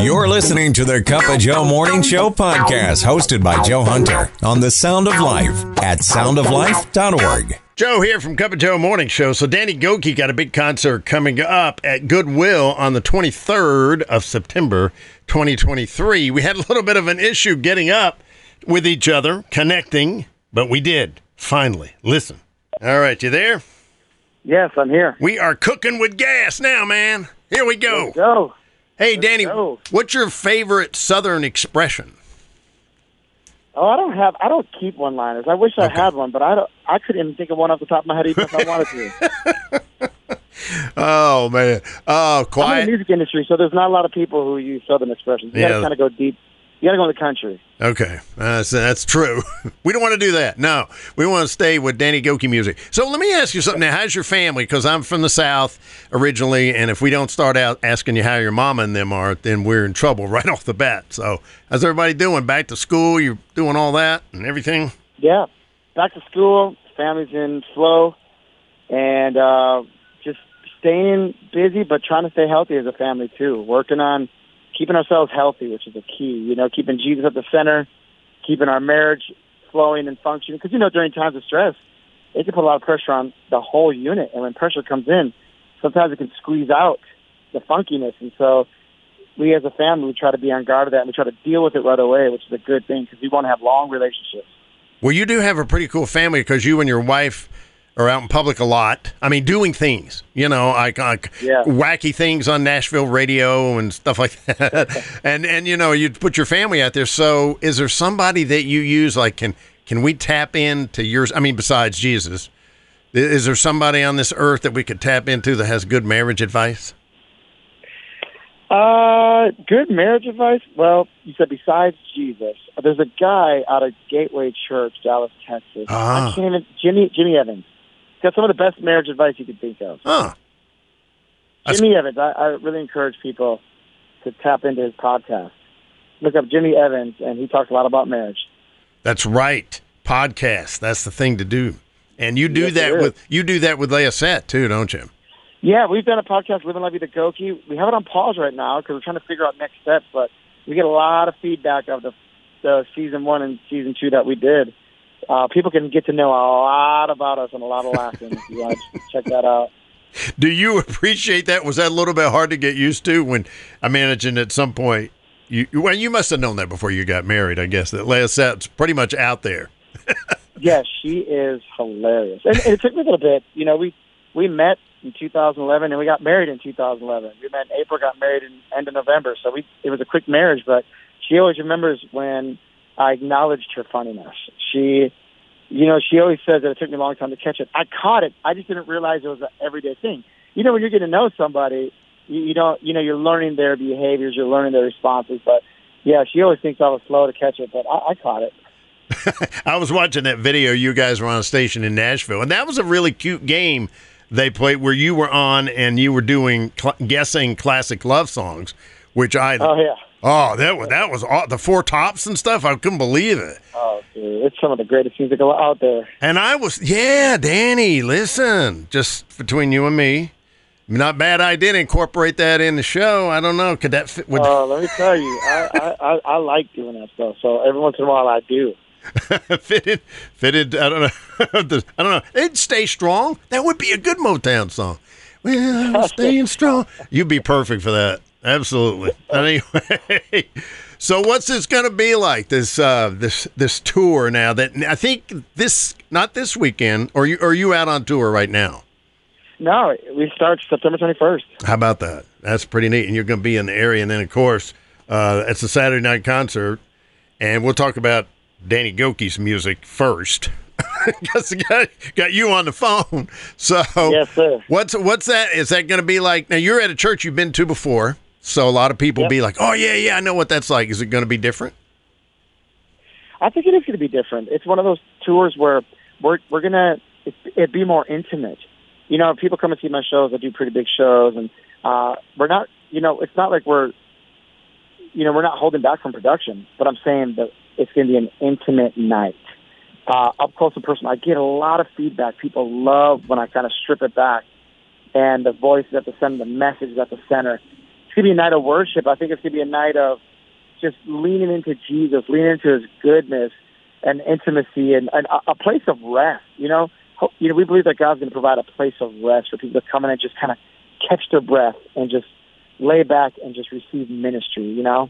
You're listening to the Cup of Joe Morning Show podcast, hosted by Joe Hunter on the Sound of Life at soundoflife.org. Joe here from Cup of Joe Morning Show. So Danny Gokey got a big concert coming up at Goodwill on the 23rd of September, 2023. We had a little bit of an issue getting up with each other, connecting, but we did. Finally. Listen. All right, you there? Yes, I'm here. We are cooking with gas now, man. Here we go. Let's go. Hey, Danny, what's your favorite Southern expression? Oh, I don't keep one-liners. I wish I had one, but I couldn't even think of one off the top of my head even if I wanted to. Oh, man. Oh, quiet. I'm in the music industry, so there's not a lot of people who use Southern expressions. You got to kind of go deep. You got to go in the country. Okay. So that's true. We don't want to do that. No. We want to stay with Danny Gokey music. So let me ask you something now. How's your family? Because I'm from the South originally, and if we don't start out asking you how your mama and them are, then we're in trouble right off the bat. So how's everybody doing? Back to school? You're doing all that and everything? Yeah. Back to school. Family's in flow. And just staying busy, but trying to stay healthy as a family, too. Working on keeping ourselves healthy, which is a key, keeping Jesus at the center, keeping our marriage flowing and functioning. Because, during times of stress, it can put a lot of pressure on the whole unit. And when pressure comes in, sometimes it can squeeze out the funkiness. And so we as a family, we try to be on guard of that, and we try to deal with it right away, which is a good thing because we want to have long relationships. Well, you do have a pretty cool family because you and your wife are out in public a lot. I mean, doing things, wacky things on Nashville radio and stuff like that. and you put your family out there. So is there somebody that you use, like, can we tap into yours? I mean, besides Jesus, is there somebody on this earth that we could tap into that has good marriage advice? Good marriage advice? Well, you said besides Jesus. There's a guy out of Gateway Church, Dallas, Texas. Uh-huh. Jimmy Evans. Got some of the best marriage advice you could think of. Huh. Jimmy Evans. I really encourage people to tap into his podcast. Look up Jimmy Evans, and he talks a lot about marriage. That's right. Podcast. That's the thing to do. And you do that with Lea Sett too, don't you? Yeah, we've done a podcast, Living Lovey the Goki. We have it on pause right now because we're trying to figure out next steps. But we get a lot of feedback of the season 1 and season 2 that we did. People can get to know a lot about us and a lot of laughing. If you want to check that out. Do you appreciate that? Was that a little bit hard to get used to when I imagine at some point? You must have known that before you got married, I guess, that Lea Sett's pretty much out there. Yeah, she is hilarious. And it took me a little bit. We met in 2011 and we got married in 2011. We met in April, got married in end of November. So it was a quick marriage, but she always remembers when I acknowledged her funniness. She always says that it took me a long time to catch it. I caught it. I just didn't realize it was an everyday thing. When you're getting to know somebody, you're learning their behaviors, you're learning their responses. But yeah, she always thinks I was slow to catch it, but I caught it. I was watching that video. You guys were on a station in Nashville, and that was a really cute game they played where you were on and you were doing guessing classic love songs, which I... Oh, yeah. Oh, that was all, the four tops and stuff. I couldn't believe it. Oh, dude, it's some of the greatest music out there. And I was, Danny, listen, just between you and me, not bad idea to incorporate that in the show. I don't know, could that fit? Let me tell you, I like doing that stuff. So every once in a while, I do. Fitted. I don't know. It'd stay strong. That would be a good Motown song. Well, I'm staying strong. You'd be perfect for that. Absolutely. Anyway, so what's this going to be like, this tour now? That I think not this weekend, or are you out on tour right now? No, we start September 21st. How about that? That's pretty neat, and you're going to be in the area. And then, of course, it's a Saturday night concert, and we'll talk about Danny Gokey's music first. Got you on the phone. So yes, sir. What's that? Is that going to be like? Now, you're at a church you've been to before. So a lot of people be like, oh, yeah, I know what that's like. Is it going to be different? I think it is going to be different. It's one of those tours where we're going to it'd be more intimate. People come and see my shows. I do pretty big shows. And we're not, it's not like we're not holding back from production. But I'm saying that it's going to be an intimate night. Up close and personal, I get a lot of feedback. People love when I kind of strip it back. And the voice is at the center, the message is at the center. it's going to be a night of worship. I think it's going to be a night of just leaning into Jesus, leaning into his goodness and intimacy and a place of rest, you know? We believe that God's going to provide a place of rest for people to come in and just kind of catch their breath and just lay back and just receive ministry, you know?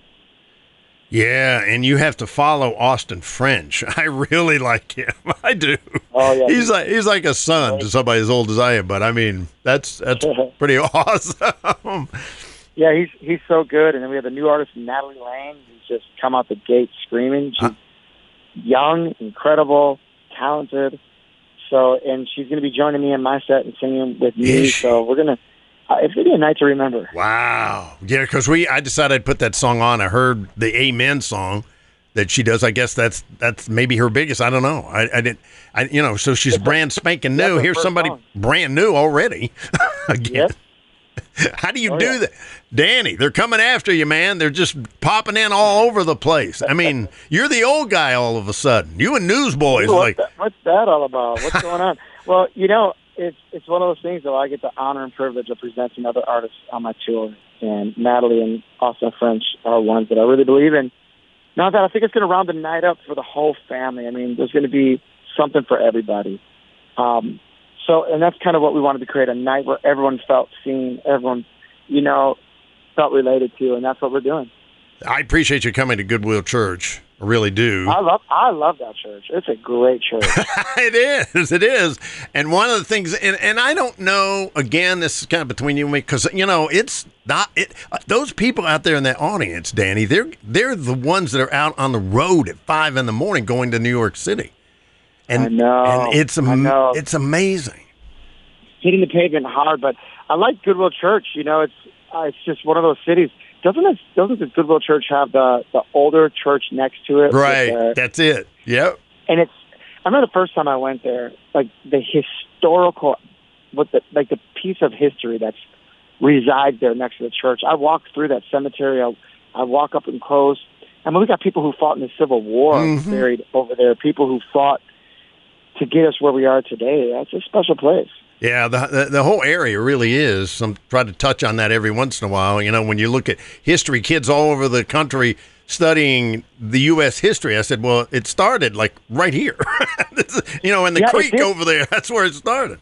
Yeah, and you have to follow Austin French. I really like him. I do. Oh yeah, he's like a son to somebody as old as I am. But I mean, that's pretty awesome. Yeah, he's so good. And then we have a new artist, Natalie Lang, who's just come out the gate screaming. She's young, incredible, talented. So, and she's going to be joining me in my set and singing with me. So we're gonna. It's going to be a night to remember. Wow. Yeah, because I decided I'd put that song on. I heard the Amen song that she does. I guess that's maybe her biggest. I don't know. So she's brand spanking new. Here's somebody song. Brand new already. Again. Yep. How do you do that? Danny, they're coming after you, man. They're just popping in all over the place. I mean, you're the old guy all of a sudden. You and Newsboys. What's that all about? What's going on? Well, you know, It's one of those things, though. I get the honor and privilege of presenting other artists on my tour, and Natalie and Austin French are ones that I really believe in. Now that I think it's going to round the night up for the whole family. I mean, there's going to be something for everybody. And that's kind of what we wanted to create, a night where everyone felt seen, everyone, you know, felt related to, and that's what we're doing. I appreciate you coming to Goodwill Church. I really do. I love that church. It's a great church. It is. And one of the things, and I don't know, again, this is kind of between you and me, because, you know, it's not, those people out there in that audience, Danny, they're the ones that are out on the road at 5 a.m. going to New York City. And, I know. And it's amazing. Hitting the pavement hard, but I like Goodwill Church. You know, it's just one of those cities. Doesn't the Goodwill Church have the older church next to it? Right, that's it. Yep. And I remember the first time I went there, like the historical, like the piece of history that resides there next to the church. I walked through that cemetery. I walk up and close. I mean, we got people who fought in the Civil War buried over there. People who fought to get us where we are today. That's a special place. Yeah, the whole area really is. I try to touch on that every once in a while. You know, when you look at history, kids all over the country studying the U.S. history. I said, well, it started like right here, in the creek over there. That's where it started.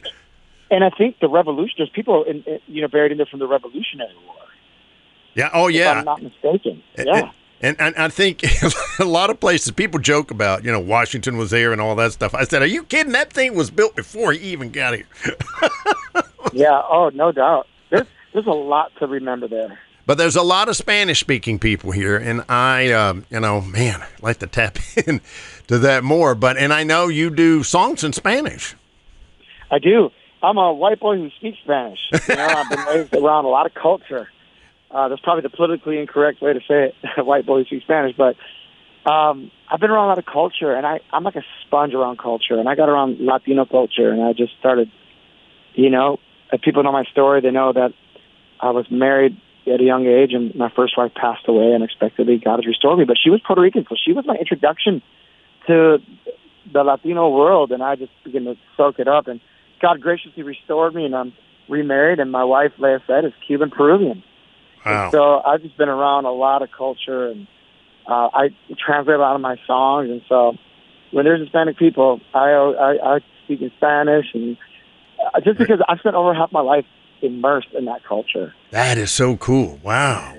And I think the revolution, there's people buried in there from the Revolutionary War. Yeah. Oh, yeah. If I'm not mistaken. Yeah. And I think a lot of places people joke about, you know, Washington was there and all that stuff. I said, are you kidding? That thing was built before he even got here. Yeah, oh, no doubt. There's a lot to remember there. But there's a lot of Spanish-speaking people here, and I, I'd like to tap in to that more. And I know you do songs in Spanish. I do. I'm a white boy who speaks Spanish. You know, I've been raised around a lot of culture. That's probably the politically incorrect way to say it, white boys speak Spanish, but I've been around a lot of culture, and I'm like a sponge around culture, and I got around Latino culture, and I just started, you know, if people know my story, they know that I was married at a young age, and my first wife passed away unexpectedly. God has restored me, but she was Puerto Rican, so she was my introduction to the Latino world, and I just began to soak it up, and God graciously restored me, and I'm remarried, and my wife, Lea Sett, is Cuban-Peruvian. Wow. So I've just been around a lot of culture, and I translate a lot of my songs. And so when there's Hispanic people, I speak in Spanish, and just because I spent over half my life immersed in that culture. That is so cool. Wow.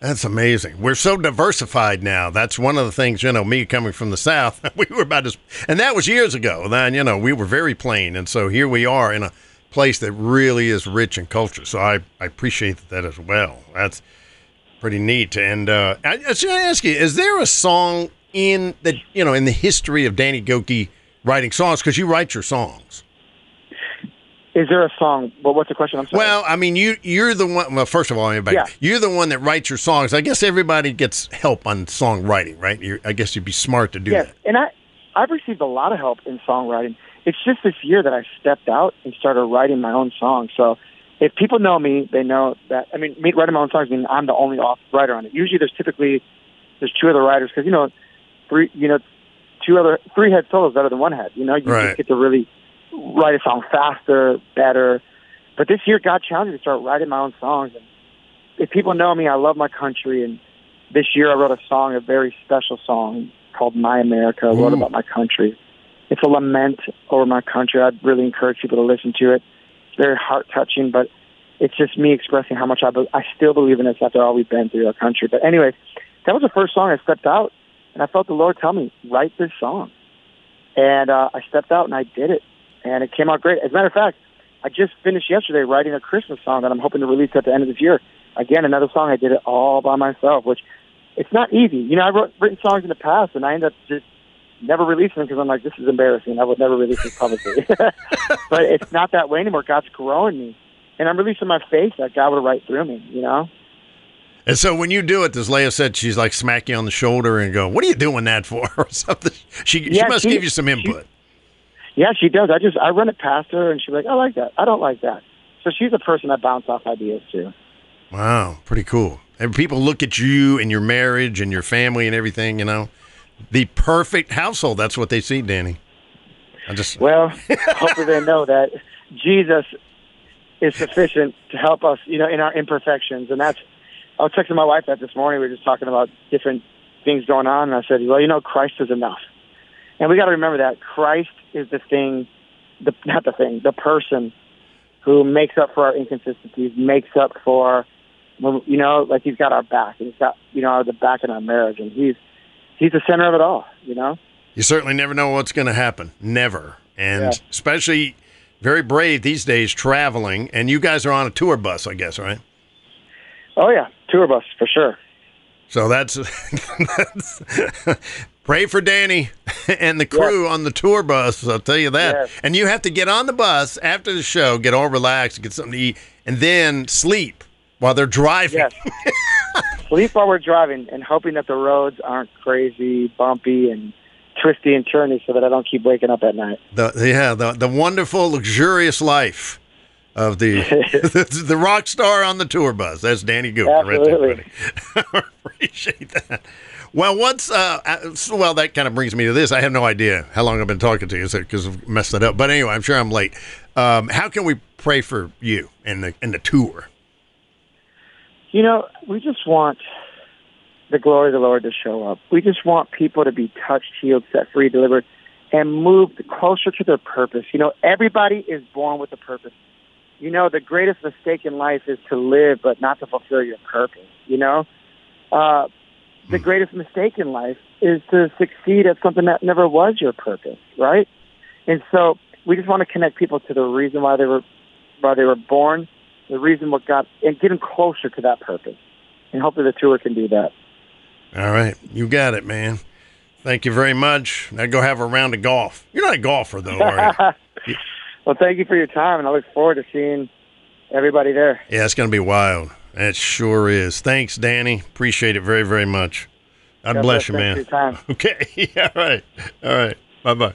That's amazing. We're so diversified now. That's one of the things, you know, me coming from the South, we were and that was years ago. Then, you know, we were very plain. And so here we are in a place that really is rich in culture, so I appreciate that as well. That's pretty neat. And I should ask you, is there a song in the in the history of Danny Gokey writing songs, because you write your songs? Is there a song? Well, what's the question? I'm sorry. Well, I mean, you're the one. Well, first of all, you're the one that writes your songs. I guess everybody gets help on songwriting, right? I guess you'd be smart to do that. And I've received a lot of help in songwriting. It's just this year that I stepped out and started writing my own songs. So if people know me, they know that, I mean, me writing my own songs means I'm the only writer on it. Usually there's two other writers because, three head solos better than one head. You know, you just get to really write a song faster, better. But this year, God challenged me to start writing my own songs. And if people know me, I love my country. And this year I wrote a song, a very special song called My America. I wrote about my country. It's a lament over my country. I'd really encourage people to listen to it. It's very heart-touching, but it's just me expressing how much I still believe in us after all we've been through our country. But anyway, that was the first song I stepped out, and I felt the Lord tell me, write this song. And I stepped out, and I did it, and it came out great. As a matter of fact, I just finished yesterday writing a Christmas song that I'm hoping to release at the end of this year. Again, another song I did it all by myself, which it's not easy. You know, I've written songs in the past, and I end up just never releasing them because I'm like, this is embarrassing. I would never release this publicly. But it's not that way anymore. God's growing me, and I'm releasing my faith that God would write through me, you know? And so when you do it, as Lea said, she's like smack you on the shoulder and go, what are you doing that for? Or something. She must give you some input. She does. I run it past her, and she's like, I like that. I don't like that. So she's a person I bounce off ideas to. Wow, pretty cool. And people look at you and your marriage and your family and everything, you know. The perfect household. That's what they see, Danny. Well, hopefully they know that Jesus is sufficient to help us, you know, in our imperfections. And that's, I was texting my wife that this morning. We were just talking about different things going on. And I said, well, you know, Christ is enough. And we got to remember that Christ is the person who makes up for our inconsistencies, makes up for, you know, like he's got our back. And he's got, you know, the back in our marriage. And he's the center of it all, you know? You certainly never know what's going to happen. Never. And especially very brave these days traveling. And you guys are on a tour bus, I guess, right? Oh, yeah. Tour bus, for sure. So that's pray for Danny and the crew on the tour bus, I'll tell you that. Yes. And you have to get on the bus after the show, get all relaxed, get something to eat, and then sleep while they're driving. Yes. Sleep while we're driving and hoping that the roads aren't crazy, bumpy, and twisty and turny so that I don't keep waking up at night. The wonderful, luxurious life of the rock star on the tour bus. That's Danny Gokey. Absolutely. Right there, appreciate that. Well, that kind of brings me to this. I have no idea how long I've been talking to you because I've messed it up. But anyway, I'm sure I'm late. How can we pray for you and the tour? You know, we just want the glory of the Lord to show up. We just want people to be touched, healed, set free, delivered, and moved closer to their purpose. You know, everybody is born with a purpose. You know, the greatest mistake in life is to live but not to fulfill your purpose, you know? The greatest mistake in life is to succeed at something that never was your purpose, right? And so we just want to connect people to the reason why they were born, the reason what God, and get them closer to that purpose. And hopefully the tour can do that. All right. You got it, man. Thank you very much. Now go have a round of golf. You're not a golfer, though, are you? Well, thank you for your time, and I look forward to seeing everybody there. Yeah, it's going to be wild. It sure is. Thanks, Danny. Appreciate it very, very much. God bless you, man. Thanks for your time. Okay. All right. Bye-bye.